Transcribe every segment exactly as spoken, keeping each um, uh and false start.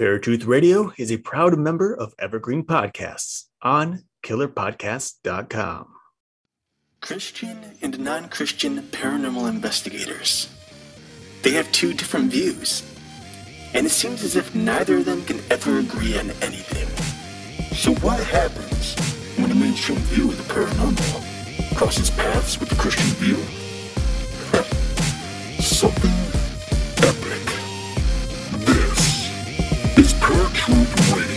Paratruth Radio is a proud member of Evergreen Podcasts on Killer Podcasts dot com. Christian and non-Christian paranormal investigators. They have two different views, and it seems as if neither of them can ever agree on anything. So what happens when a mainstream view of the paranormal crosses paths with the Christian view? Something epic. This is Paratruth Radio.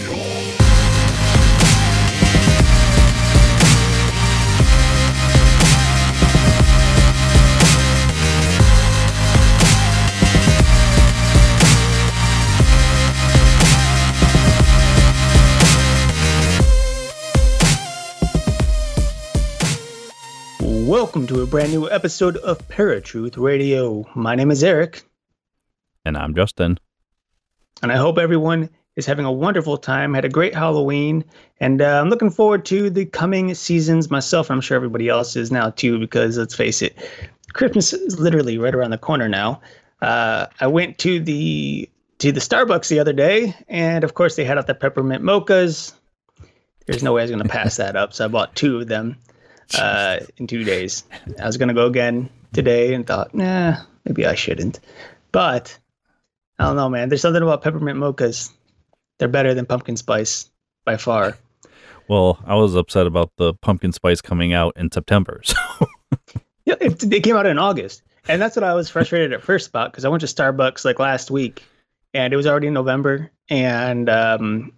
Welcome to a brand new episode of Paratruth Radio. My name is Eric. And I'm Justin. And I hope everyone is having a wonderful time, had a great Halloween, and uh, I'm looking forward to the coming seasons myself, and I'm sure everybody else is now too, because let's face it, Christmas is literally right around the corner now. Uh, I went to the, to the Starbucks the other day, and of course they had out the peppermint mochas. There's no way I was going to pass that up, so I bought two of them. Uh, in two days, I was gonna go again today and thought, nah, maybe I shouldn't. But I don't know, man. There's something about peppermint mochas. They're better than pumpkin spice by far. Well, I was upset about the pumpkin spice coming out in September. So yeah, it, they came out in August, and that's what I was frustrated at first about, because I went to Starbucks like last week, and it was already November, and um,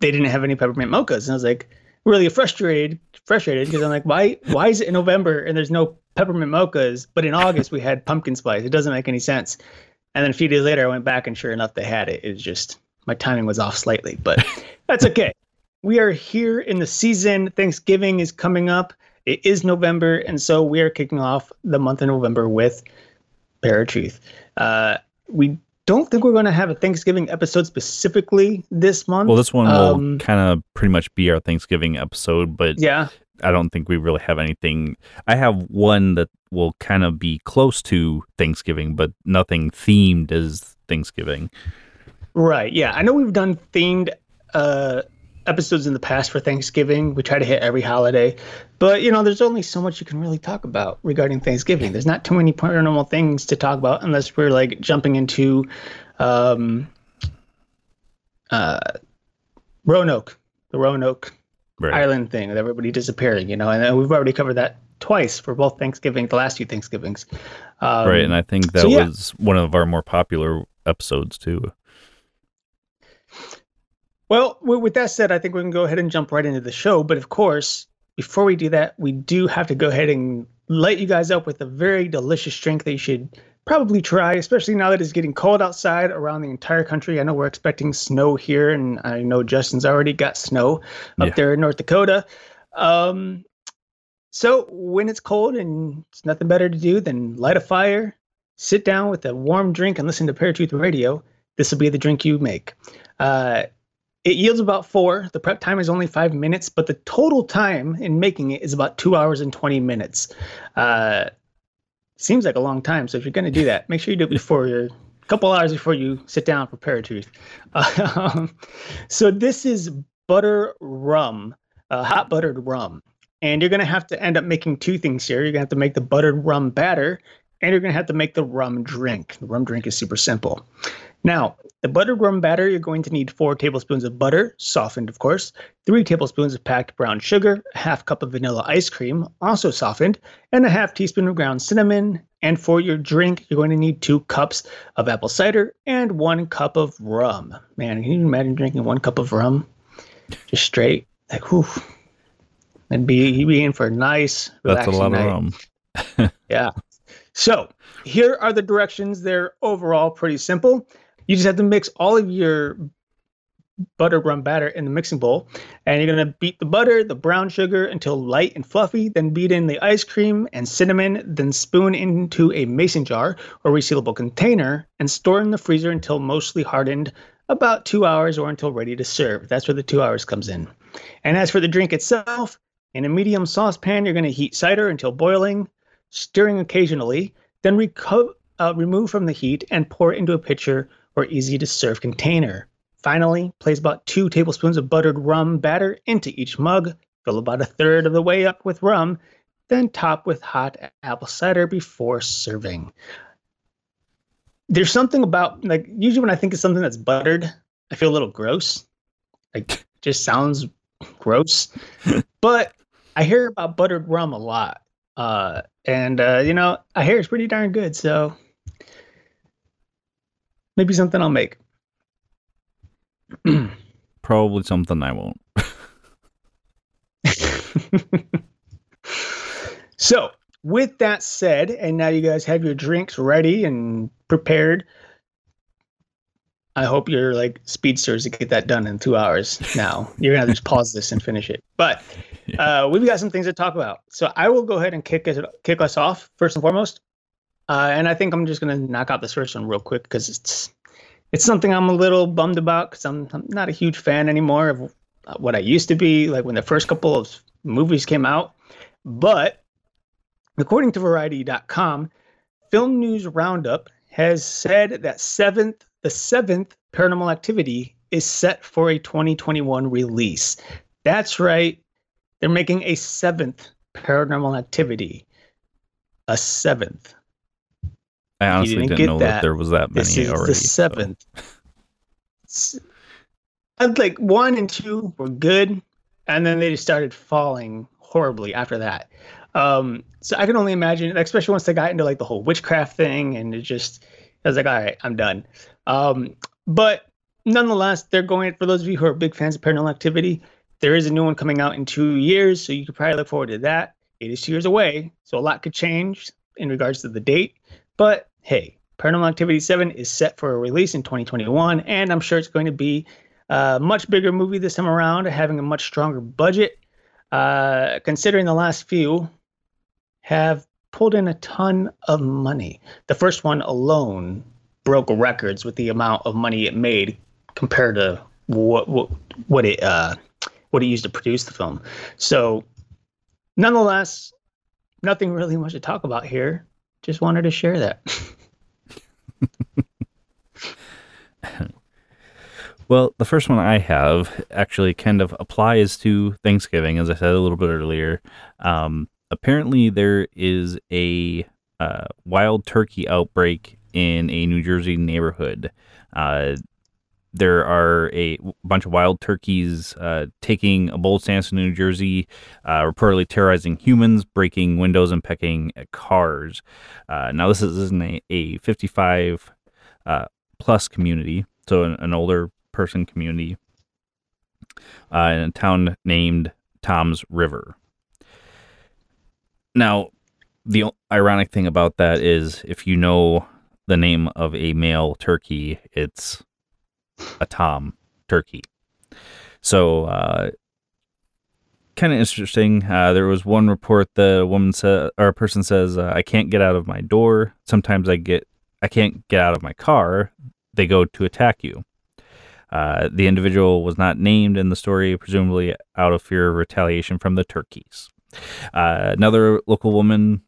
they didn't have any peppermint mochas, and I was like, really frustrated frustrated because I'm like, why why is it in November and there's no peppermint mochas, but in August we had pumpkin spice? It doesn't make any sense. And then a few days later I went back, and sure enough they had it. It was just my timing was off slightly, but that's okay. We are here in the season. Thanksgiving is coming up. It is November, and so we are kicking off the month of November with Paratruth. Uh we don't think we're going to have a Thanksgiving episode specifically this month. Well, this one um, will kind of pretty much be our Thanksgiving episode, but yeah, I don't think we really have anything. I have one that will kind of be close to Thanksgiving, but nothing themed as Thanksgiving. Right, yeah. I know we've done themed uh, episodes in the past for Thanksgiving. We try to hit every holiday, but, you know, there's only so much you can really talk about regarding Thanksgiving. There's not too many paranormal things to talk about unless we're like jumping into um, uh, Roanoke, the Roanoke right. Island thing with everybody disappearing, you know, and we've already covered that twice for both Thanksgiving, the last two Thanksgivings. Um, right. And I think that so, yeah. was one of our more popular episodes too. Well, with that said, I think we can go ahead and jump right into the show. But of course, before we do that, we do have to go ahead and light you guys up with a very delicious drink that you should probably try, especially now that it's getting cold outside around the entire country. I know we're expecting snow here, and I know Justin's already got snow up yeah. there in North Dakota. Um, so when it's cold and it's nothing better to do than light a fire, sit down with a warm drink and listen to Paratruth Radio. This will be the drink you make. Uh, It yields about four. The prep time is only five minutes, but the total time in making it is about two hours and twenty minutes. Uh, seems like a long time. So if you're going to do that, make sure you do it before you're a couple hours before you sit down for Paratruth. Uh, so this is butter rum, uh, hot buttered rum, and you're going to have to end up making two things here. You're going to have to make the buttered rum batter, and you're going to have to make the rum drink. The rum drink is super simple. Now, the buttered rum batter, you're going to need four tablespoons of butter, softened, of course, three tablespoons of packed brown sugar, a half cup of vanilla ice cream, also softened, and a half teaspoon of ground cinnamon. And for your drink, you're going to need two cups of apple cider and one cup of rum. Man, can you imagine drinking one cup of rum? Just straight, like, whew. That'd be, you'd be in for a nice, relaxing night. That's a lot of rum. Yeah. So here are the directions. They're overall pretty simple. You just have to mix all of your butter rum batter in the mixing bowl, and you're going to beat the butter, the brown sugar until light and fluffy, then beat in the ice cream and cinnamon, then spoon into a mason jar or resealable container and store in the freezer until mostly hardened, about two hours or until ready to serve. That's where the two hours comes in. And as for the drink itself, in a medium saucepan, you're going to heat cider until boiling, stirring occasionally, then reco- uh, remove from the heat and pour into a pitcher or easy to serve container. Finally, place about two tablespoons of buttered rum batter into each mug, fill about a third of the way up with rum, then top with hot apple cider before serving. There's something about, like, usually when I think of something that's buttered, I feel a little gross. Like, just sounds gross. But I hear about buttered rum a lot. Uh, and, uh, you know, I hear it's pretty darn good. So maybe something I'll make. Probably something I won't. So, with that said, and now you guys have your drinks ready and prepared. I hope you're like speedsters to get that done in two hours now. You're going to just pause this and finish it. But uh, we've got some things to talk about. So I will go ahead and kick us, kick us off first and foremost. Uh, and I think I'm just going to knock out this first one real quick because it's it's something I'm a little bummed about because I'm, I'm not a huge fan anymore of what I used to be, like when the first couple of movies came out. But according to Variety dot com, Film News Roundup has said that seventh The seventh Paranormal Activity is set for a twenty twenty-one release. That's right. They're making a seventh Paranormal Activity. A seventh. I honestly didn't, didn't know that. that there was that many this is already. The seventh. So. Like one and two were good. And then they just started falling horribly after that. Um, so I can only imagine, especially once they got into like the whole witchcraft thing and it just, I was like, all right, I'm done. Um, but nonetheless, they're going, for those of you who are big fans of Paranormal Activity, there is a new one coming out in two years. So you could probably look forward to that. It is two years away. So a lot could change in regards to the date. But hey, Paranormal Activity seven is set for a release in twenty twenty-one. And I'm sure it's going to be a much bigger movie this time around, having a much stronger budget. Uh, considering the last few have pulled in a ton of money. The first one alone broke records with the amount of money it made compared to what what, what it uh, what it used to produce the film. So, nonetheless, nothing really much to talk about here. Just wanted to share that. Well, the first one I have actually kind of applies to Thanksgiving, as I said a little bit earlier. Um, Apparently, there is a uh, wild turkey outbreak in a New Jersey neighborhood. Uh, there are a bunch of wild turkeys uh, taking a bold stance in New Jersey, uh, reportedly terrorizing humans, breaking windows, and pecking at cars. Uh, now, this is in a fifty-five uh, plus community, so an, an older person community, uh, in a town named Tom's River. Now, the ironic thing about that is if you know the name of a male turkey, it's a Tom turkey. So, uh, kind of interesting. Uh, there was one report the woman said, or a person says, uh, I can't get out of my door. Sometimes I get, I can't get out of my car. They go to attack you. Uh, the individual was not named in the story, presumably out of fear of retaliation from the turkeys. Uh, another local woman,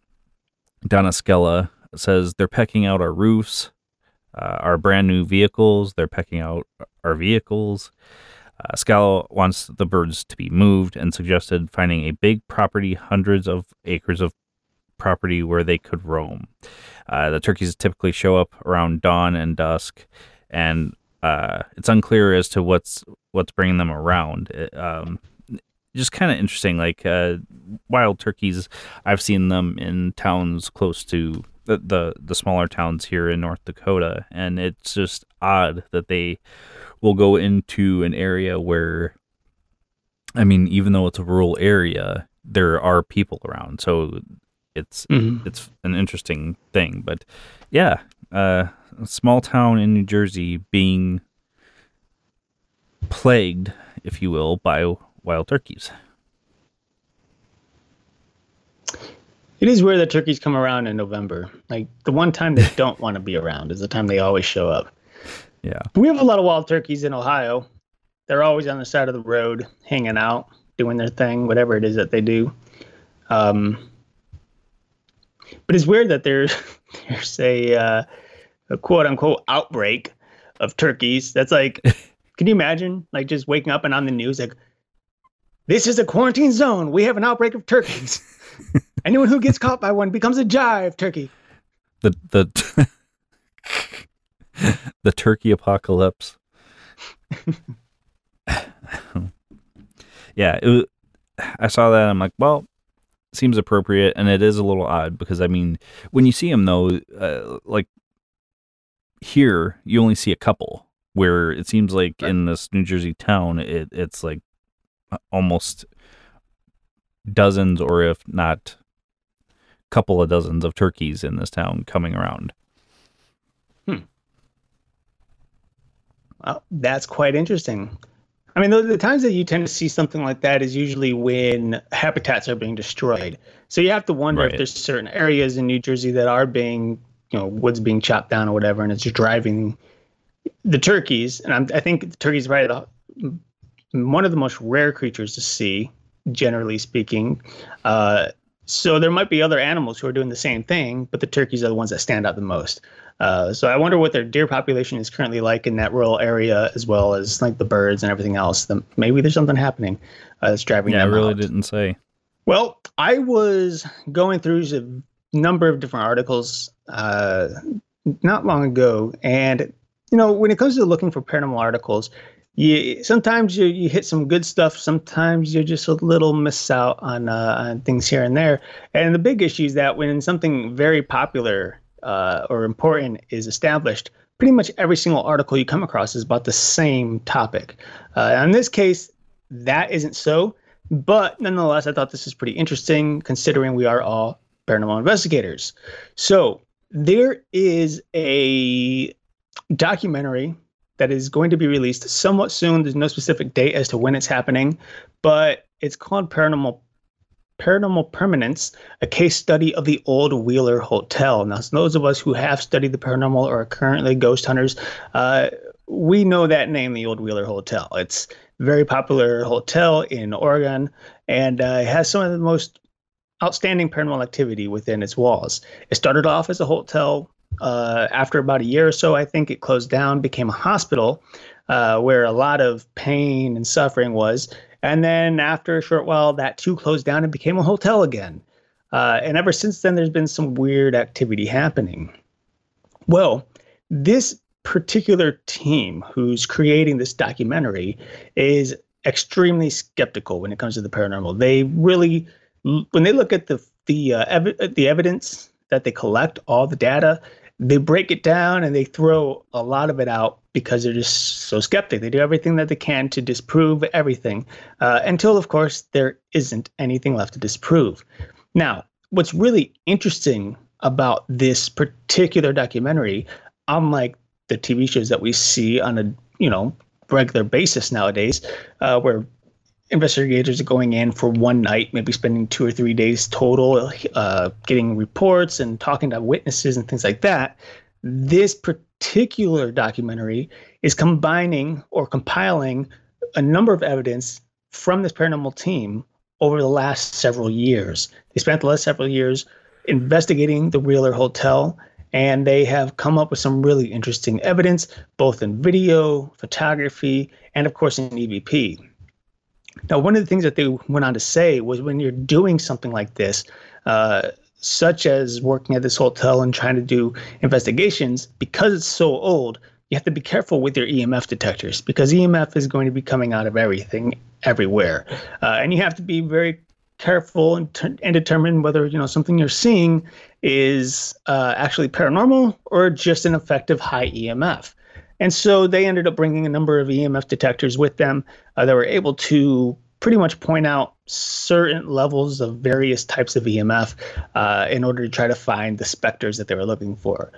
Donna Skella, says they're pecking out our roofs, uh, our brand new vehicles. They're pecking out our vehicles. Uh, Skella wants the birds to be moved and suggested finding a big property, hundreds of acres of property where they could roam. Uh, the turkeys typically show up around dawn and dusk, and uh, it's unclear as to what's what's bringing them around. It, um, Just kind of interesting, like uh, wild turkeys. I've seen them in towns close to the, the the smaller towns here in North Dakota, and it's just odd that they will go into an area where, I mean, even though it's a rural area, there are people around. So it's mm-hmm. it's an interesting thing, but yeah, uh, a small town in New Jersey being plagued, if you will, by wild turkeys. It is where the turkeys come around in November. Like the one time they don't want to be around is the time they always show up. Yeah. We have a lot of wild turkeys in Ohio. They're always on the side of the road, hanging out, doing their thing, whatever it is that they do. Um, but it's weird that there's, there's a, uh, a quote unquote outbreak of turkeys. That's like Can you imagine, like, just waking up and on the news, like, this is a quarantine zone. We have an outbreak of turkeys. Anyone who gets caught by one becomes a jive turkey. The the the turkey apocalypse. Yeah, it was, I saw that. And I'm like, well, it seems appropriate, and it is a little odd because I mean, when you see them though, uh, like here, you only see a couple. Where it seems like in this New Jersey town, it it's like almost dozens, or if not couple of dozens of turkeys in this town coming around. Hmm. Well, that's quite interesting. I mean, the, the times that you tend to see something like that is usually when habitats are being destroyed. So you have to wonder right. if there's certain areas in New Jersey that are being, you know, woods being chopped down or whatever, and it's just driving the turkeys. And I'm, I think the turkeys are probably the, one of the most rare creatures to see, generally speaking. Uh, so there might be other animals who are doing the same thing, but the turkeys are the ones that stand out the most. Uh, so I wonder what their deer population is currently like in that rural area, as well as like the birds and everything else. The, maybe there's something happening uh, that's driving yeah, them I really out. Didn't say. Well, I was going through a number of different articles uh, not long ago, and you know, when it comes to looking for paranormal articles, you sometimes you, you hit some good stuff. Sometimes you just a little miss out on uh, on things here and there. And the big issue is that when something very popular uh, or important is established, pretty much every single article you come across is about the same topic. Uh, in this case, that isn't so. But nonetheless, I thought this is pretty interesting considering we are all paranormal investigators. So there is a documentary that is going to be released somewhat soon. There's no specific date as to when it's happening, but it's called Paranormal Paranormal Permanence, a case study of the old Wheeler Hotel. Now, so those of us who have studied the paranormal or are currently ghost hunters, uh, we know that name, the old Wheeler Hotel. It's a very popular hotel in Oregon, and uh, it has some of the most outstanding paranormal activity within its walls. It started off as a hotel. Uh, after about a year or so, I think it closed down, became a hospital uh, where a lot of pain and suffering was. And then after a short while, that too closed down and became a hotel again. Uh, and ever since then, there's been some weird activity happening. Well, this particular team who's creating this documentary is extremely skeptical when it comes to the paranormal. They really, when they look at the the uh, ev- the evidence that they collect, all the data, they break it down and they throw a lot of it out because they're just so skeptic. They do everything that they can to disprove everything uh, until, of course, there isn't anything left to disprove. Now, what's really interesting about this particular documentary, unlike the T V shows that we see on a you know regular basis nowadays, uh, where investigators are going in for one night, maybe spending two or three days total, uh, getting reports and talking to witnesses and things like that. This particular documentary is combining or compiling a number of evidence from this paranormal team over the last several years. They spent the last several years investigating the Wheeler Hotel, and they have come up with some really interesting evidence, both in video, photography, and of course in E V P. Now, one of the things that they went on to say was when you're doing something like this, uh, such as working at this hotel and trying to do investigations, because it's so old, you have to be careful with your E M F detectors because E M F is going to be coming out of everything, everywhere. Uh, and you have to be very careful and, t- and determine whether, you know, something you're seeing is uh, actually paranormal or just an effective high E M F. And so they ended up bringing a number of E M F detectors with them uh, that were able to pretty much point out certain levels of various types of E M F uh, in order to try to find the specters that they were looking for.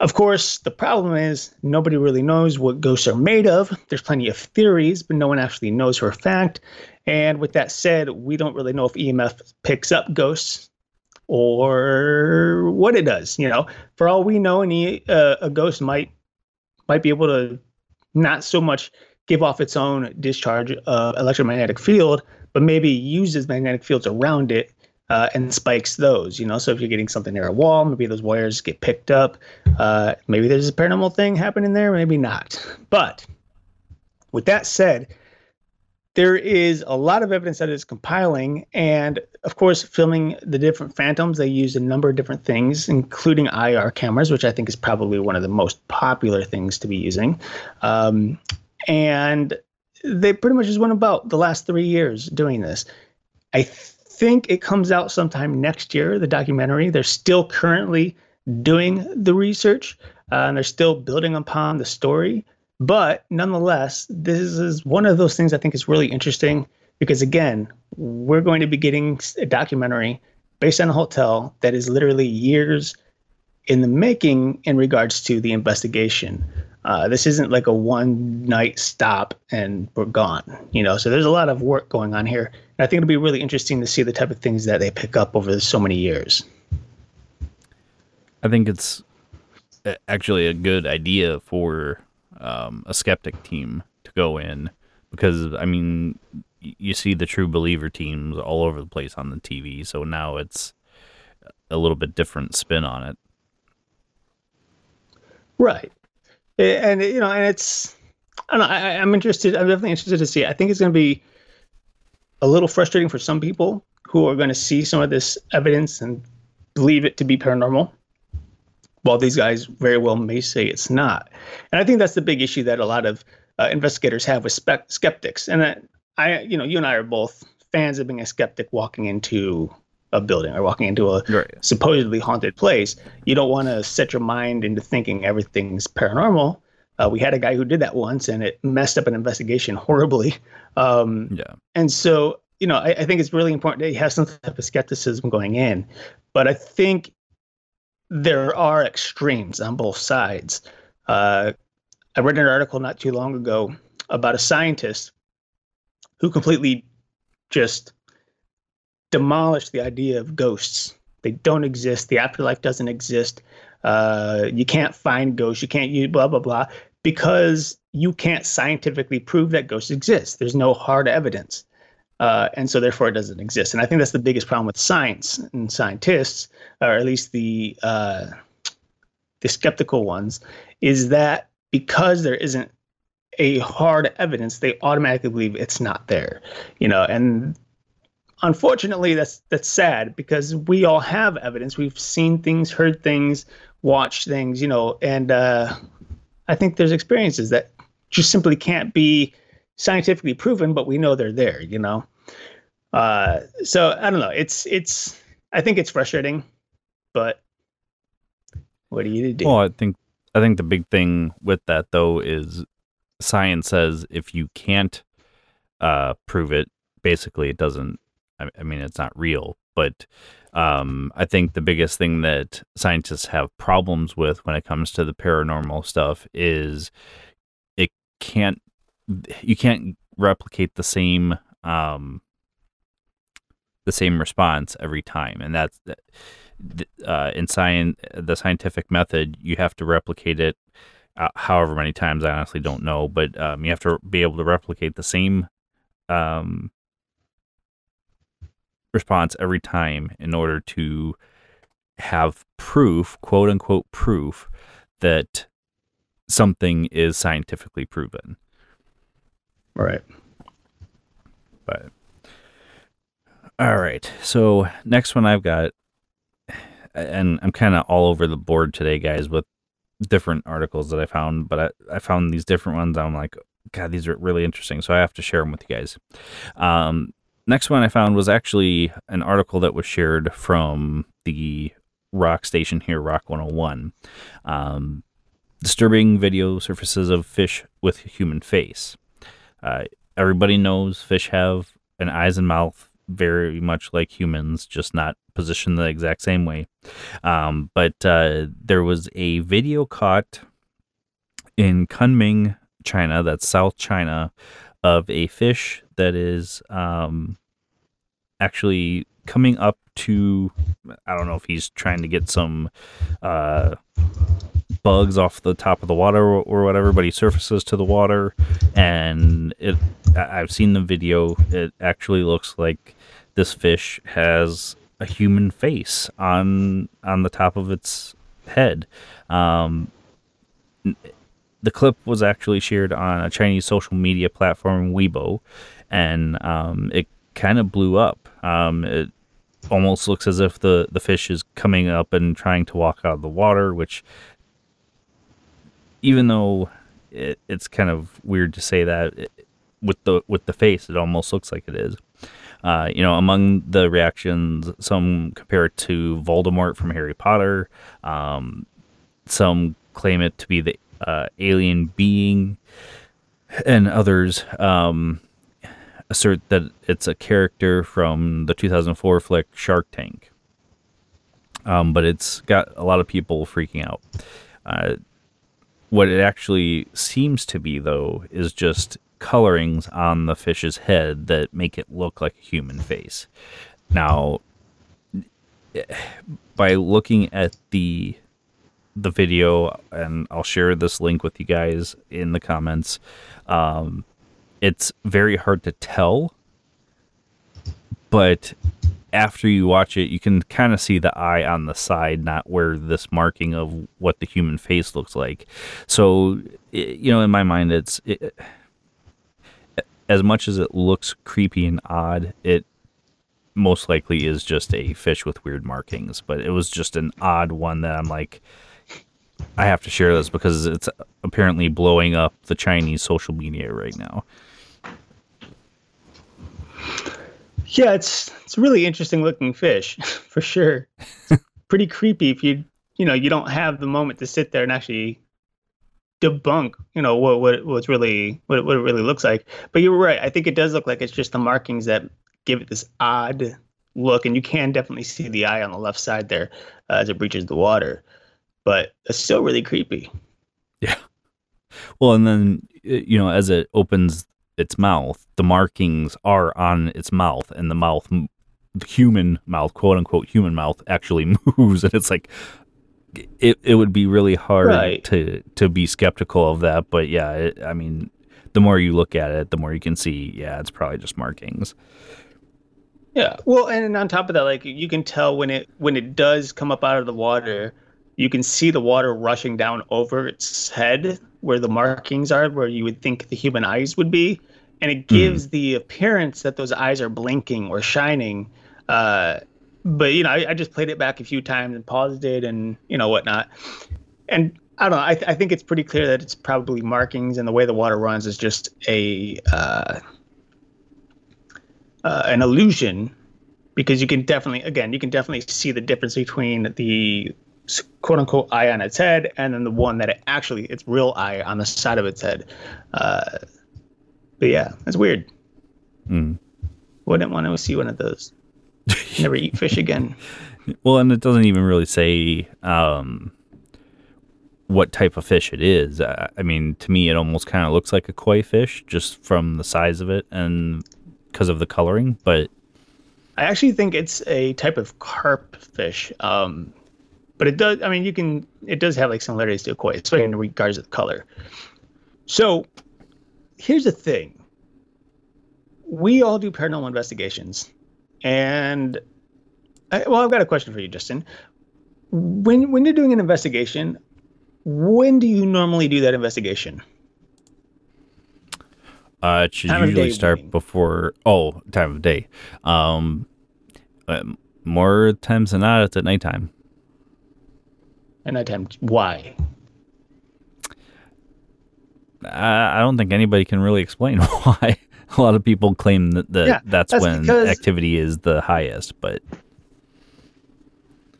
Of course, the problem is nobody really knows what ghosts are made of. There's plenty of theories, but no one actually knows for a fact. And with that said, we don't really know if E M F picks up ghosts or what it does. You know, for all we know, any, uh, a ghost might might be able to not so much give off its own discharge of electromagnetic field, but maybe uses magnetic fields around it uh, and spikes those, you know? So if you're getting something near a wall, maybe those wires get picked up. Uh, maybe there's a paranormal thing happening there, maybe not. But With that said, there is a lot of evidence that it's compiling, and of course, filming the different phantoms, they used a number of different things, including I R cameras, which I think is probably one of the most popular things to be using. Um, and they pretty much just went about the last three years doing this. I think it comes out sometime next year, the documentary. They're still currently doing the research, uh, and they're still building upon the story. But nonetheless, this is one of those things I think is really interesting because, again, we're going to be getting a documentary based on a hotel that is literally years in the making in regards to the investigation. Uh, this isn't like a one-night stop and we're gone, you know. So there's a lot of work going on here. And I think it'll be really interesting to see the type of things that they pick up over so many years. I think it's actually a good idea for Um, a skeptic team to go in because, I mean, you see the true believer teams all over the place on the T V, so now it's a little bit different spin on it. Right. And, you know, and it's, I don't know, I, I'm interested, I'm definitely interested to see it. I think it's going to be a little frustrating for some people who are going to see some of this evidence and believe it to be paranormal, while these guys very well may say it's not. And I think that's the big issue that a lot of uh, investigators have with spec- skeptics. And I, I, you know, you and I are both fans of being a skeptic walking into a building or walking into a right. supposedly haunted place. You don't want to set your mind into thinking everything's paranormal. Uh, we had a guy who did that once, and it messed up an investigation horribly. Um, yeah. And so, you know, I, I think it's really important that you have some type of skepticism going in. But I think there are extremes on both sides. Uh, I read an article not too long ago about a scientist who completely just demolished the idea of ghosts. They don't exist. The afterlife doesn't exist. Uh, you can't find ghosts. You can't use blah, blah, blah, because you can't scientifically prove that ghosts exist. There's no hard evidence. Uh, and so therefore it doesn't exist. And I think that's the biggest problem with science and scientists, or at least the uh, the skeptical ones, is that because there isn't a hard evidence, they automatically believe it's not there. You know, and unfortunately that's that's sad because we all have evidence. We've seen things, heard things, watched things, you know, and uh, I think there's experiences that just simply can't be scientifically proven, but we know they're there, you know? Uh, so I don't know. It's, it's, I think it's frustrating, but what do you do? Well, I think, I think the big thing with that though, is science says if you can't, uh, prove it, basically it doesn't, I, I mean, it's not real, but, um, I think the biggest thing that scientists have problems with when it comes to the paranormal stuff is it can't, you can't replicate the same, um, the same response every time. And that's, uh, in science, the scientific method, you have to replicate it uh, however many times, I honestly don't know, but, um, you have to be able to replicate the same, um, response every time in order to have proof, quote unquote, proof that something is scientifically proven. Right. But all right. So next one I've got, and I'm kind of all over the board today, guys, with different articles that I found, but I, I found these different ones. I'm like, God, these are really interesting. So I have to share them with you guys. Um, next one I found was actually an article that was shared from the rock station here, Rock one oh one. Um, disturbing video surfaces of fish with human face. Uh, everybody knows fish have an eyes and mouth very much like humans, just not positioned the exact same way. Um, but uh, there was a video caught in Kunming, China, that's South China, of a fish that is um, actually coming up to, I don't know if he's trying to get some uh, bugs off the top of the water or whatever, but he surfaces to the water, and it, I've seen the video. It actually looks like this fish has a human face on on the top of its head. Um, the clip was actually shared on a Chinese social media platform, Weibo, and um, it kind of blew up. Um, it almost looks as if the, the fish is coming up and trying to walk out of the water, which, even though it, it's kind of weird to say that, it, with the with the face, it almost looks like it is. Uh, you know, among the reactions, some compare it to Voldemort from Harry Potter. Um, some claim it to be the uh, alien being, and others um, assert that it's a character from the two thousand four flick Shark Tank. Um, but it's got a lot of people freaking out. Uh, what it actually seems to be, though, is just colorings on the fish's head that make it look like a human face. Now, by looking at the the video, and I'll share this link with you guys in the comments, um, it's very hard to tell, but after you watch it, you can kind of see the eye on the side, not where this marking of what the human face looks like. So, it, you know, in my mind, it's... It, as much as it looks creepy and odd, it most likely is just a fish with weird markings. But it was just an odd one that I'm like, I have to share this because it's apparently blowing up the Chinese social media right now. Yeah, it's it's a really interesting looking fish, for sure. It's pretty creepy if you you know you don't have the moment to sit there and actually debunk, you know, what what what's really what what it really looks like. But you're right. I think it does look like it's just the markings that give it this odd look, and you can definitely see the eye on the left side there uh, as it breaches the water. But it's still really creepy. Yeah. Well, and then you know, as it opens its mouth, the markings are on its mouth, and the mouth, the human mouth, quote unquote human mouth, actually moves, and it's like, It it would be really hard right. to, to be skeptical of that. But yeah, it, I mean, the more you look at it, the more you can see, yeah, it's probably just markings. Yeah. Well, and on top of that, like you can tell when it when it does come up out of the water, you can see the water rushing down over its head where the markings are, where you would think the human eyes would be. And it gives mm. the appearance that those eyes are blinking or shining. Uh But, you know, I, I just played it back a few times and paused it and, you know, whatnot. And I don't know, I, th- I think it's pretty clear that it's probably markings, and the way the water runs is just a uh, uh, an illusion, because you can definitely, again, you can definitely see the difference between the quote unquote eye on its head and then the one that it actually, its real eye on the side of its head. Uh, but yeah, that's weird. Mm. Wouldn't want to see one of those. Never eat fish again. Well, and it doesn't even really say um, what type of fish it is. Uh, I mean, to me, it almost kind of looks like a koi fish just from the size of it and because of the coloring. But I actually think it's a type of carp fish. Um, but it does. I mean, you can. It does have like similarities to a koi, especially in regards to the color. So here's the thing. We all do paranormal investigations. And, I, well, I've got a question for you, Justin. When when you're doing an investigation, when do you normally do that investigation? Uh, it should time usually start mean. before, oh, time of day. Um, more times than not, it's at nighttime. At nighttime, why? I, I don't think anybody can really explain why. A lot of people claim that the, yeah, that's, that's when activity is the highest, but.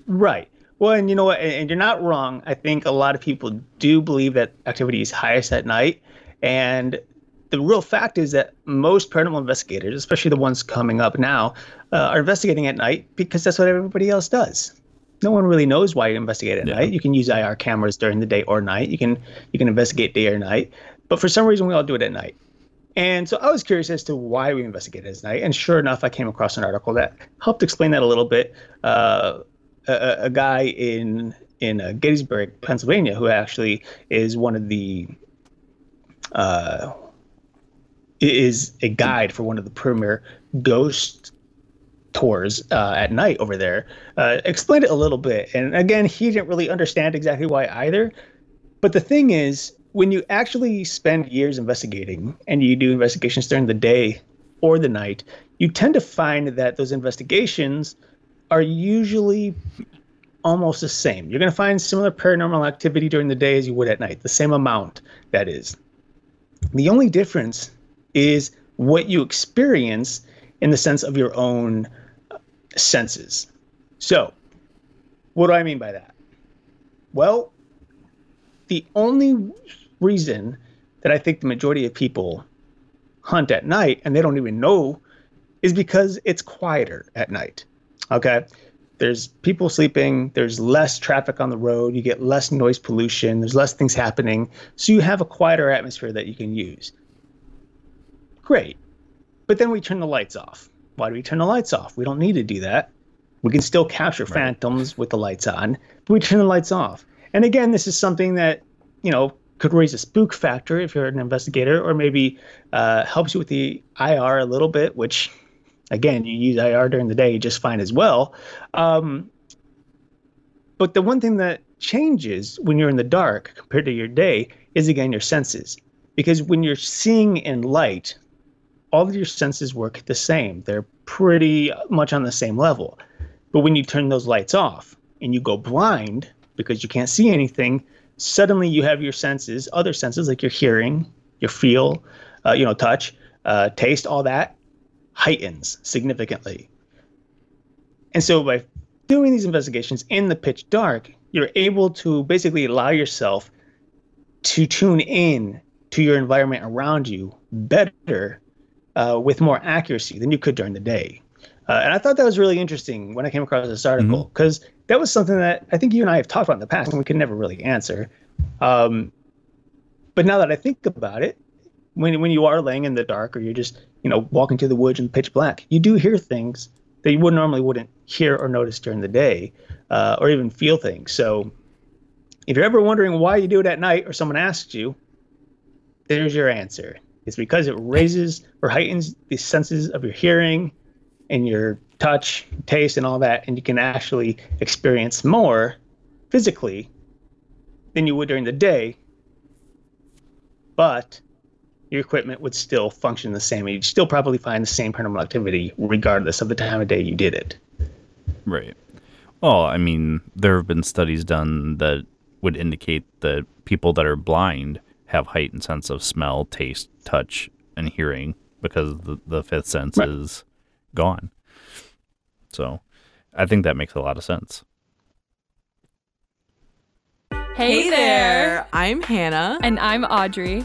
Right. Well, and you know what? And, and you're not wrong. I think a lot of people do believe that activity is highest at night. And the real fact is that most paranormal investigators, especially the ones coming up now, uh, are investigating at night because that's what everybody else does. No one really knows why you investigate at yeah. night. You can use I R cameras during the day or night. You can you can investigate day or night. But for some reason, we all do it at night. And so I was curious as to why we investigated at night. And sure enough, I came across an article that helped explain that a little bit. Uh, a, a guy in in uh, Gettysburg, Pennsylvania, who actually is one of the uh, is a guide for one of the premier ghost tours uh, at night over there, uh, explained it a little bit. And again, he didn't really understand exactly why either. But the thing is, when you actually spend years investigating and you do investigations during the day or the night, you tend to find that those investigations are usually almost the same. You're going to find similar paranormal activity during the day as you would at night, the same amount, that is. The only difference is what you experience in the sense of your own senses. So, what do I mean by that? Well, the only reason that I think the majority of people hunt at night, and they don't even know, is because it's quieter at night, okay? There's people sleeping, there's less traffic on the road, you get less noise pollution, there's less things happening, so you have a quieter atmosphere that you can use. Great, but then we turn the lights off. Why do we turn the lights off? We don't need to do that. We can still capture right. phantoms with the lights on, but we turn the lights off. And again, this is something that, you know, could raise a spook factor if you're an investigator, or maybe uh, helps you with the I R a little bit, which, again, you use I R during the day just fine as well. Um, but the one thing that changes when you're in the dark compared to your day is, again, your senses. Because when you're seeing in light, all of your senses work the same. They're pretty much on the same level. But when you turn those lights off and you go blind because you can't see anything, suddenly you have your senses, other senses like your hearing, your feel, uh, you know, touch, uh, taste, all that heightens significantly. And so by doing these investigations in the pitch dark, you're able to basically allow yourself to tune in to your environment around you better, uh, with more accuracy than you could during the day. Uh, and I thought that was really interesting when I came across this article, because mm-hmm. that was something that I think you and I have talked about in the past and we could never really answer. Um, but now that I think about it, when when you are laying in the dark, or you're just, you know, walking through the woods in pitch black, you do hear things that you would normally wouldn't hear or notice during the day, uh, or even feel things. So if you're ever wondering why you do it at night, or someone asks you, there's your answer. It's because it raises or heightens the senses of your hearing and your touch, taste, and all that, and you can actually experience more physically than you would during the day, but your equipment would still function the same, and you'd still probably find the same paranormal activity regardless of the time of day you did it. Right. Well, I mean, there have been studies done that would indicate that people that are blind have heightened sense of smell, taste, touch, and hearing, because the, the fifth sense right. is gone. So I think that makes a lot of sense. Hey there! I'm Hannah. And I'm Audrey.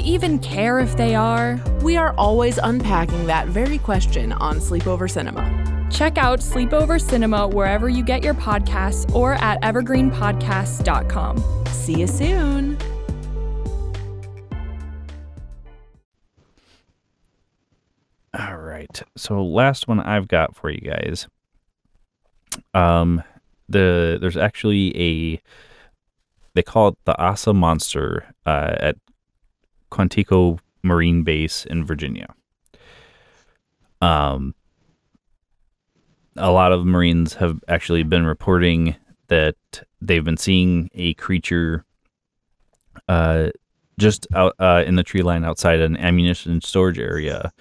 even care if they are? We are always unpacking that very question on Sleepover Cinema. Check out Sleepover Cinema wherever you get your podcasts or at evergreen podcasts dot com. See you soon. All right. So last one I've got for you guys. Um, the there's actually a, they call it the Asa Monster uh, at Quantico Marine Base in Virginia. Um, a lot of Marines have actually been reporting that they've been seeing a creature uh, just out uh, in the tree line outside an ammunition storage area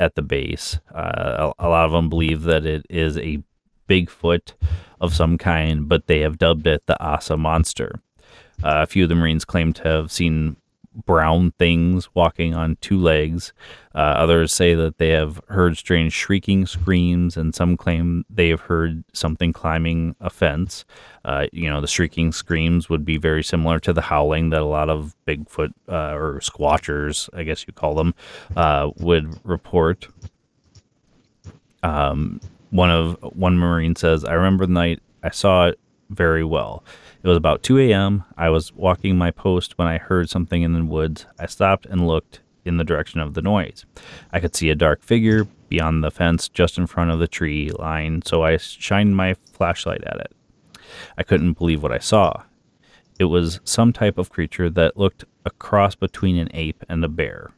at the base. Uh, a, a lot of them believe that it is a Bigfoot of some kind, but they have dubbed it the Asa Monster. Uh, a few of the Marines claim to have seen brown things walking on two legs. Uh, others say that they have heard strange shrieking screams, and some claim they have heard something climbing a fence. Uh, you know, the shrieking screams would be very similar to the howling that a lot of Bigfoot uh, or squatchers, I guess you call them, uh, would report. Um, one of one Marine says, "I remember the night I saw it very well. It was about two a.m. I was walking my post when I heard something in the woods. I stopped and looked in the direction of the noise. I could see a dark figure beyond the fence just in front of the tree line, so I shined my flashlight at it. I couldn't believe what I saw. It was some type of creature that looked a cross between an ape and a bear.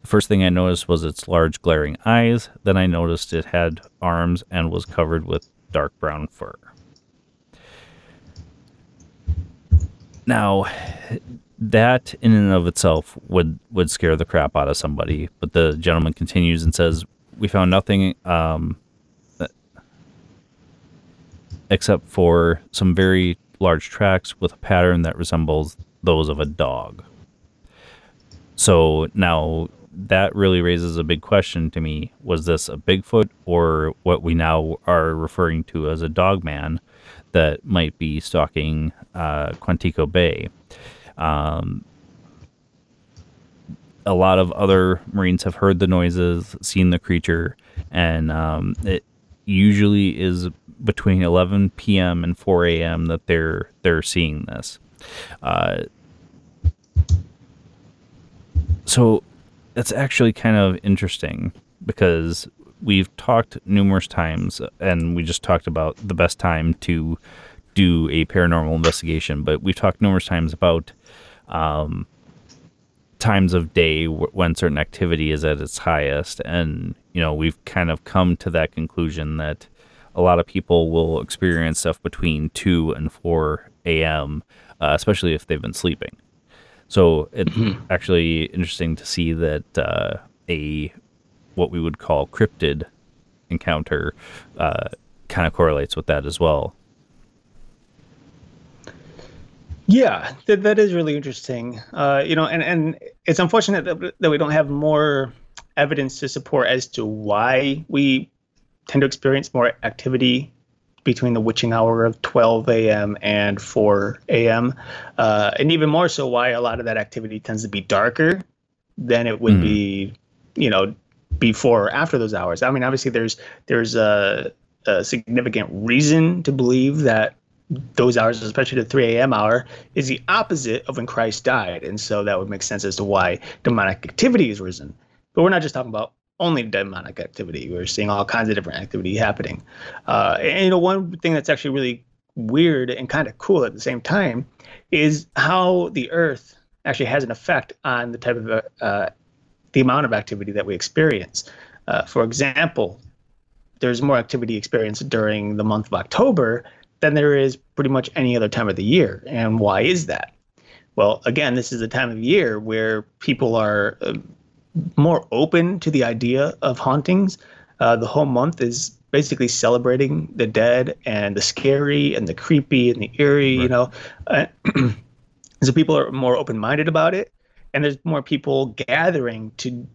The first thing I noticed was its large glaring eyes. Then I noticed it had arms and was covered with dark brown fur. Now, that in and of itself would, would scare the crap out of somebody. But the gentleman continues and says, we found nothing um, except for some very large tracks with a pattern that resembles those of a dog. So now that really raises a big question to me. Was this a Bigfoot or what we now are referring to as a dog man that might be stalking uh, Quantico Bay? Um, a lot of other Marines have heard the noises, seen the creature, and um, it usually is between eleven p.m. and four a.m. that they're they're seeing this. Uh, so that's actually kind of interesting because we've talked numerous times, and we just talked about the best time to do a paranormal investigation, but we've talked numerous times about um, times of day w- when certain activity is at its highest. And, you know, we've kind of come to that conclusion that a lot of people will experience stuff between two and four a.m., uh, especially if they've been sleeping. So it's actually interesting to see that uh, a what we would call cryptid encounter uh, kind of correlates with that as well. Yeah, that that is really interesting. Uh, you know, and, and it's unfortunate that, that we don't have more evidence to support as to why we tend to experience more activity between the witching hour of twelve a.m. and four a.m. Uh, and even more so why a lot of that activity tends to be darker than it would mm. be, you know, before or after those hours. I mean, obviously there's there's a, a significant reason to believe that those hours, especially the three a.m. hour, is the opposite of when Christ died. And so that would make sense as to why demonic activity has risen. But we're not just talking about only demonic activity. We're seeing all kinds of different activity happening. Uh, and, you know, one thing that's actually really weird and kind of cool at the same time is how the earth actually has an effect on the type of, uh, the amount of activity that we experience. Uh, for example, there's more activity experienced during the month of October than there is pretty much any other time of the year. And why is that? Well, again, this is the time of year where people are uh, more open to the idea of hauntings. Uh, the whole month is basically celebrating the dead and the scary and the creepy and the eerie, right. you know. Uh, so people are more open-minded about it. And there's more people gathering to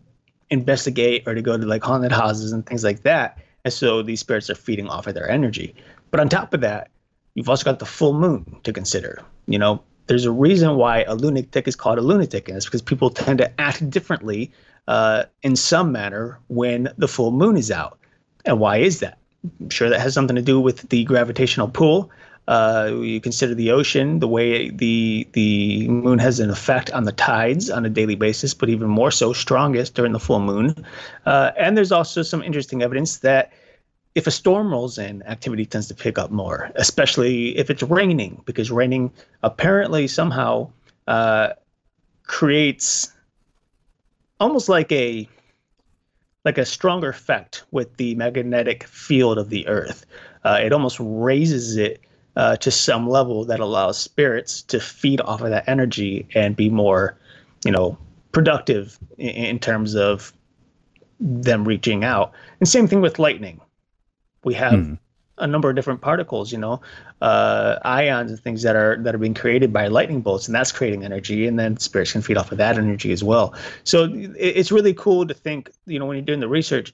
investigate or to go to like haunted houses and things like that. And so these spirits are feeding off of their energy. But on top of that, you've also got the full moon to consider. You know, there's a reason why a lunatic is called a lunatic, and it's because people tend to act differently uh, in some manner when the full moon is out. And why is that? I'm sure that has something to do with the gravitational pull. Uh, you consider the ocean, the way the the moon has an effect on the tides on a daily basis, but even more so strongest during the full moon. Uh, and there's also some interesting evidence that if a storm rolls in, activity tends to pick up more, especially if it's raining, because raining apparently somehow uh, creates almost like a like a stronger effect with the magnetic field of the earth. Uh, it almost raises it uh, to some level that allows spirits to feed off of that energy and be more, you know, productive in, in terms of them reaching out. And same thing with lightning. We have hmm. a number of different particles, you know, uh, ions and things that are that are being created by lightning bolts, and that's creating energy, and then spirits can feed off of that energy as well. So it, it's really cool to think, you know, when you're doing the research,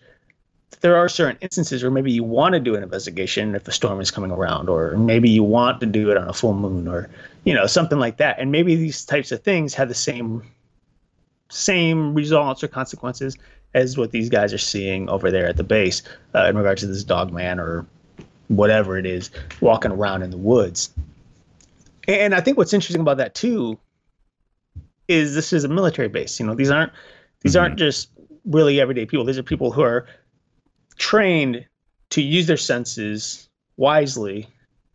there are certain instances where maybe you want to do an investigation if a storm is coming around, or maybe you want to do it on a full moon, or, you know, something like that. And maybe these types of things have the same same results or consequences as what these guys are seeing over there at the base uh, in regards to this dog man or whatever it is walking around in the woods. And I think what's interesting about that too is this is a military base. You know, these aren't these mm-hmm. aren't just really everyday people. These are people who are trained to use their senses wisely,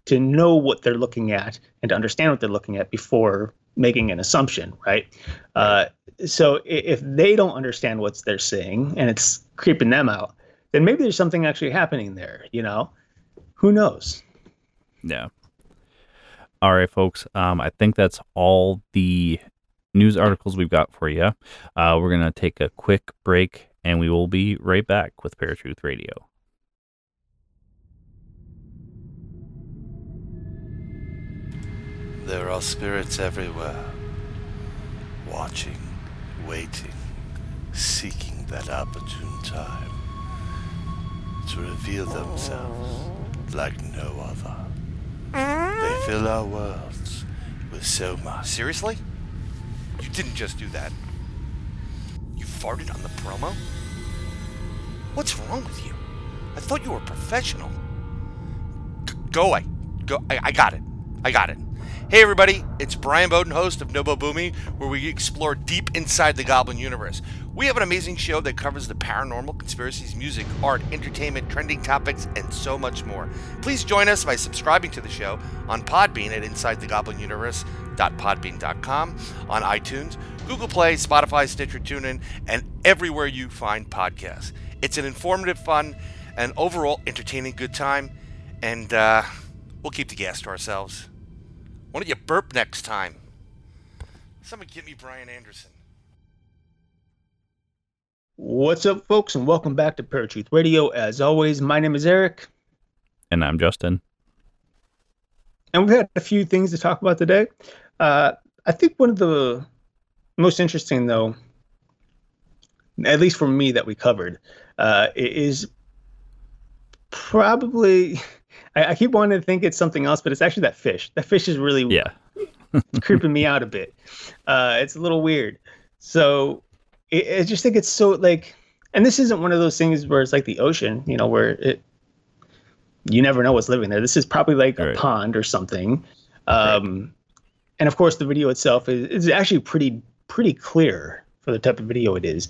to know what they're looking at and to understand what they're looking at before making an assumption, right? Uh, so if they don't understand what they're seeing and it's creeping them out, then maybe there's something actually happening there, you know? Who knows? Yeah. All right, folks. Um, I think that's all the news articles we've got for you. Uh, we're going to take a quick break, and we will be right back with Paratruth Radio. There are spirits everywhere, watching, waiting, seeking that opportune time to reveal themselves like no other. They fill our worlds with so much. Seriously? You didn't just do that. You farted on the promo? What's wrong with you? I thought you were professional. G- go away. Go. I-, I got it. I got it. Hey everybody, it's Brian Bowden, host of Noboboomi, where we explore deep inside the Goblin universe. We have an amazing show that covers the paranormal, conspiracies, music, art, entertainment, trending topics, and so much more. Please join us by subscribing to the show on Podbean at inside the goblin universe dot podbean dot com, on iTunes, Google Play, Spotify, Stitcher, TuneIn, and everywhere you find podcasts. It's an informative, fun, and overall entertaining good time, and uh, we'll keep the gas to ourselves. Why don't you burp next time? Someone get me Brian Anderson. What's up, folks, and welcome back to Paratruth Radio. As always, my name is Eric. And I'm Justin. And we've had a few things to talk about today. Uh, I think one of the most interesting, though, at least for me, that we covered, uh, is probably... I keep wanting to think it's something else, but it's actually that fish. That fish is really yeah. creeping me out a bit. Uh, it's a little weird. So it, I just think it's so like, and this isn't one of those things where it's like the ocean, you know, where it, you never know what's living there. This is probably like right. a pond or something. Um, right. And of course the video itself is, is actually pretty, pretty clear for the type of video it is,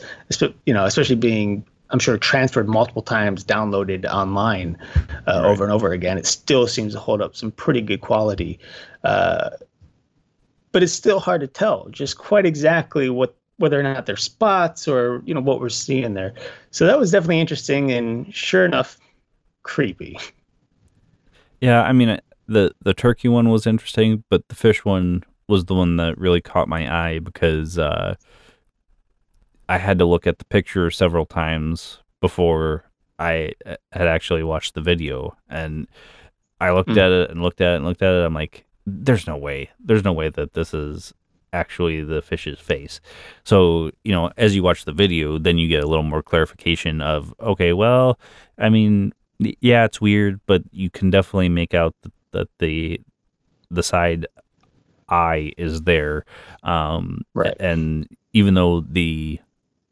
you know, especially being, I'm sure, transferred multiple times, downloaded online uh, right. over and over again. It still seems to hold up some pretty good quality. Uh, but it's still hard to tell just quite exactly what whether or not they're spots or, you know, what we're seeing there. So that was definitely interesting and sure enough, creepy. Yeah, I mean, the, the turkey one was interesting, but the fish one was the one that really caught my eye because... Uh, I had to look at the picture several times before I had actually watched the video, and I looked mm. at it and looked at it and looked at it. I'm like, there's no way, there's no way that this is actually the fish's face. So, you know, as you watch the video, then you get a little more clarification of, okay, well, I mean, yeah, it's weird, but you can definitely make out that the, the side eye is there. Um, right. And even though the,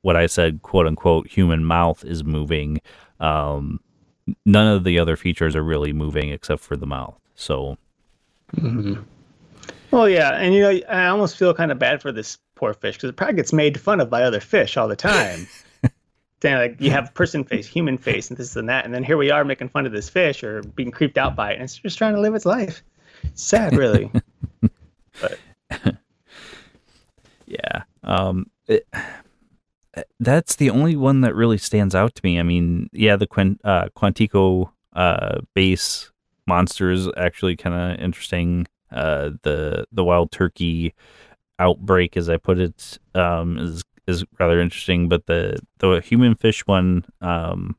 what I said, quote unquote, human mouth is moving. Um, none of the other features are really moving except for the mouth. So, mm-hmm. well, yeah. And, you know, I almost feel kind of bad for this poor fish because it probably gets made fun of by other fish all the time. Saying, like, you have person face, human face, and this and that. And then here we are making fun of this fish or being creeped out by it. And it's just trying to live its life. It's sad, really. but. Yeah. Um, it... That's the only one that really stands out to me. I mean, yeah, the Quint, uh, Quantico uh, base monster is actually kind of interesting. Uh, the the wild turkey outbreak, as I put it, um, is is rather interesting. But the the human fish one um,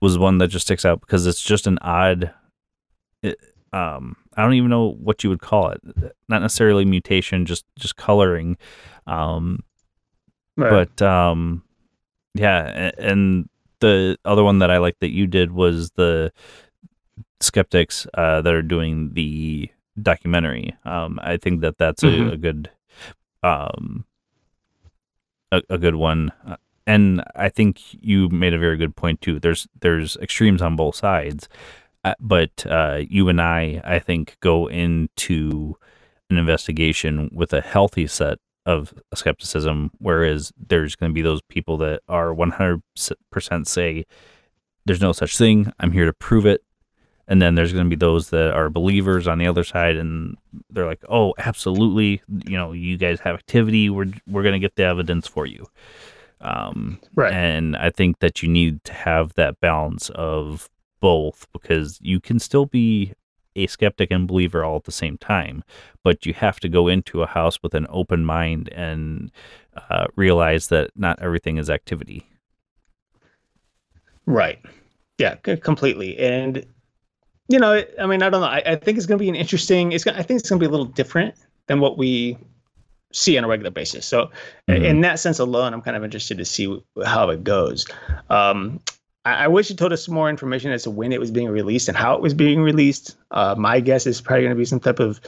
was one that just sticks out because it's just an odd. It, um, I don't even know what you would call it. Not necessarily mutation, just just coloring. Um, Right. But, um, yeah, and the other one that I liked that you did was the skeptics uh, that are doing the documentary. Um, I think that that's mm-hmm. a, a good, um, a, a good one. And I think you made a very good point too. There's there's extremes on both sides. But uh, you and I, I think, go into an investigation with a healthy set of skepticism, whereas there's going to be those people that are one hundred percent say, there's no such thing, I'm here to prove it. And then there's going to be those that are believers on the other side, and they're like, oh, absolutely, you know, you guys have activity, we're we're going to get the evidence for you. Um, right. And I think that you need to have that balance of both, because you can still be a skeptic and believer all at the same time, but you have to go into a house with an open mind and uh, realize that not everything is activity. Right. Yeah, completely. And, you know, I mean, I don't know. I, I think it's going to be an interesting, it's gonna, I think it's going to be a little different than what we see on a regular basis. So mm-hmm. in that sense alone, I'm kind of interested to see how it goes. Um, I, I wish you told us some more information as to when it was being released and how it was being released. Uh, my guess is probably going to be some type of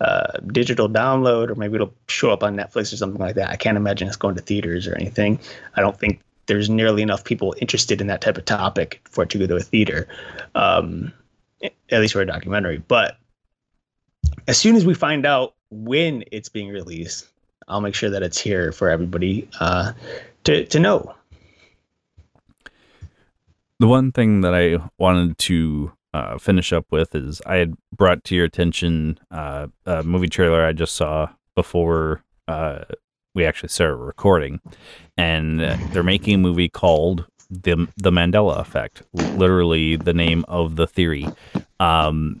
uh, digital download, or maybe it'll show up on Netflix or something like that. I can't imagine it's going to theaters or anything. I don't think there's nearly enough people interested in that type of topic for it to go to a theater, um, at least for a documentary. But as soon as we find out when it's being released, I'll make sure that it's here for everybody uh, to, to know. The one thing that I wanted to uh, finish up with is I had brought to your attention uh, a movie trailer I just saw before uh, we actually started recording, and they're making a movie called the the Mandela Effect, literally the name of the theory. Um,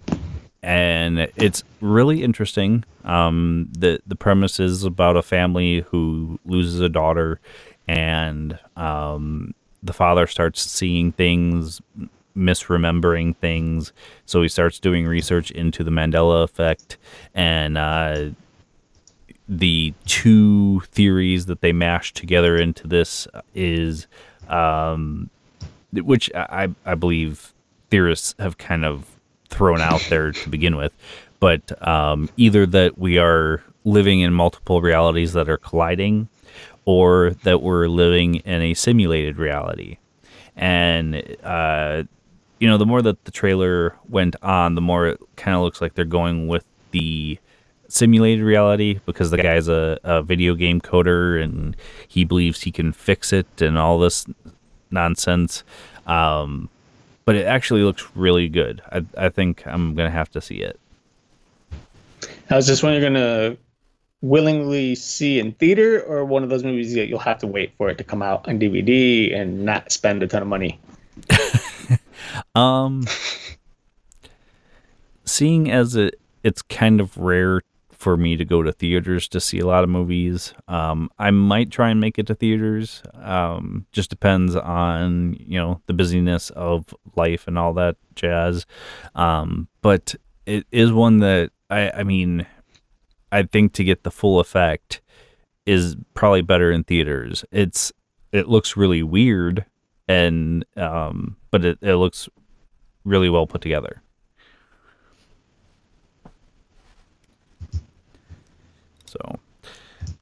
and it's really interesting. Um, the, the premise is about a family who loses a daughter, and um, the father starts seeing things, misremembering things. So he starts doing research into the Mandela Effect, and uh, the two theories that they mash together into this is, um, which I, I believe theorists have kind of thrown out there to begin with, but um, either that we are living in multiple realities that are colliding, or that we're living in a simulated reality. And, uh, you know, the more that the trailer went on, the more it kind of looks like they're going with the simulated reality, because the guy's a, a video game coder and he believes he can fix it and all this nonsense. Um, but it actually looks really good. I, I think I'm going to have to see it. I was just wondering, you're going to willingly see in theater, or one of those movies that you'll have to wait for it to come out on D V D and not spend a ton of money? um, seeing as it, it's kind of rare for me to go to theaters to see a lot of movies, um, I might try and make it to theaters. Um, just depends on, you know, the busyness of life and all that jazz. Um, but it is one that I, I mean, I think to get the full effect is probably better in theaters. It's it looks really weird, and um, but it, it looks really well put together. So,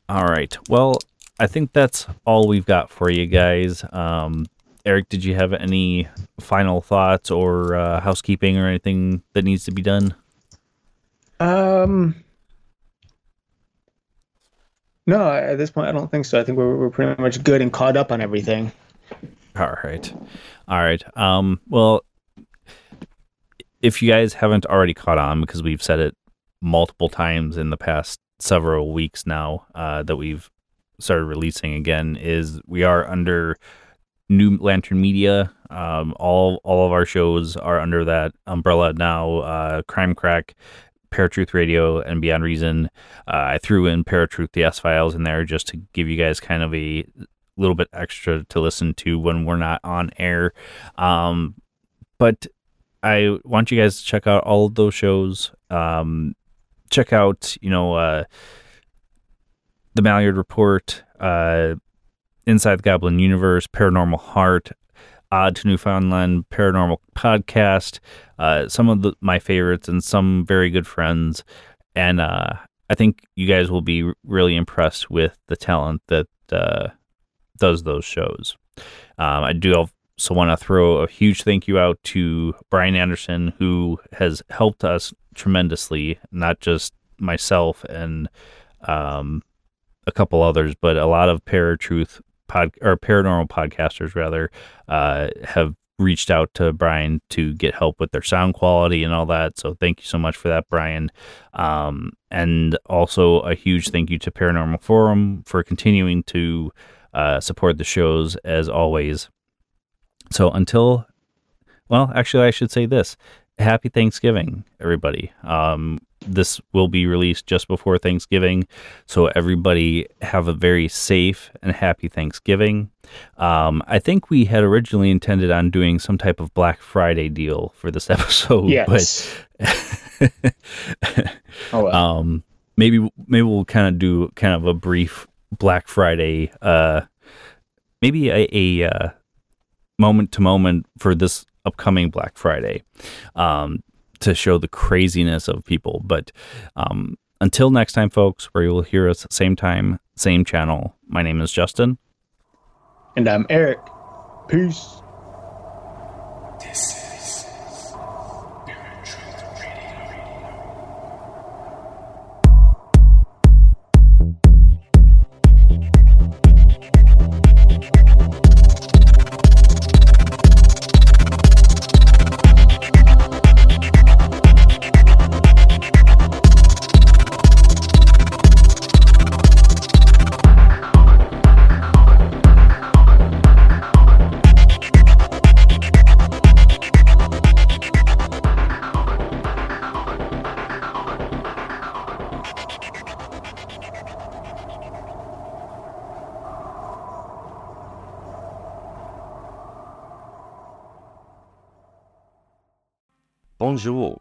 all right. Well, I think that's all we've got for you guys. Um, Eric, did you have any final thoughts or uh, housekeeping or anything that needs to be done? Um. No, at this point, I don't think so. I think we're we're pretty much good and caught up on everything. All right. All right. Um, well, if you guys haven't already caught on, because we've said it multiple times in the past several weeks now uh, that we've started releasing again, is we are under New Lantern Media. Um, all, all of our shows are under that umbrella now. Uh, Crime Crack, Paratruth Radio, and Beyond Reason. Uh, I threw in Paratruth, the S-Files in there just to give you guys kind of a little bit extra to listen to when we're not on air. Um, but I want you guys to check out all of those shows. Um, check out, you know, uh, The Malliard Report, uh, Inside the Goblin Universe, Paranormal Heart, Odd to Newfoundland Paranormal Podcast, uh, some of the, my favorites, and some very good friends. And uh, I think you guys will be really impressed with the talent that uh, does those shows. Um, I do So I want to throw a huge thank you out to Brian Anderson, who has helped us tremendously, not just myself and um, a couple others, but a lot of Paratruth pod or paranormal podcasters rather uh, have reached out to Brian to get help with their sound quality and all that. So thank you so much for that, Brian. Um, and also a huge thank you to Paranormal Forum for continuing to uh, support the shows as always. So until, well, actually I should say this. Happy Thanksgiving, everybody. Um, this will be released just before Thanksgiving. So everybody have a very safe and happy Thanksgiving. Um, I think we had originally intended on doing some type of Black Friday deal for this episode. Yes. But oh, well. um, maybe, maybe we'll kind of do kind of a brief Black Friday, uh, maybe a, a uh, moment to moment for this upcoming Black Friday, um, to show the craziness of people. But um, until next time, folks, where you'll hear us same time, same channel. My name is Justin. And I'm Eric. Peace. This is Paratruth Radio. Bonjour,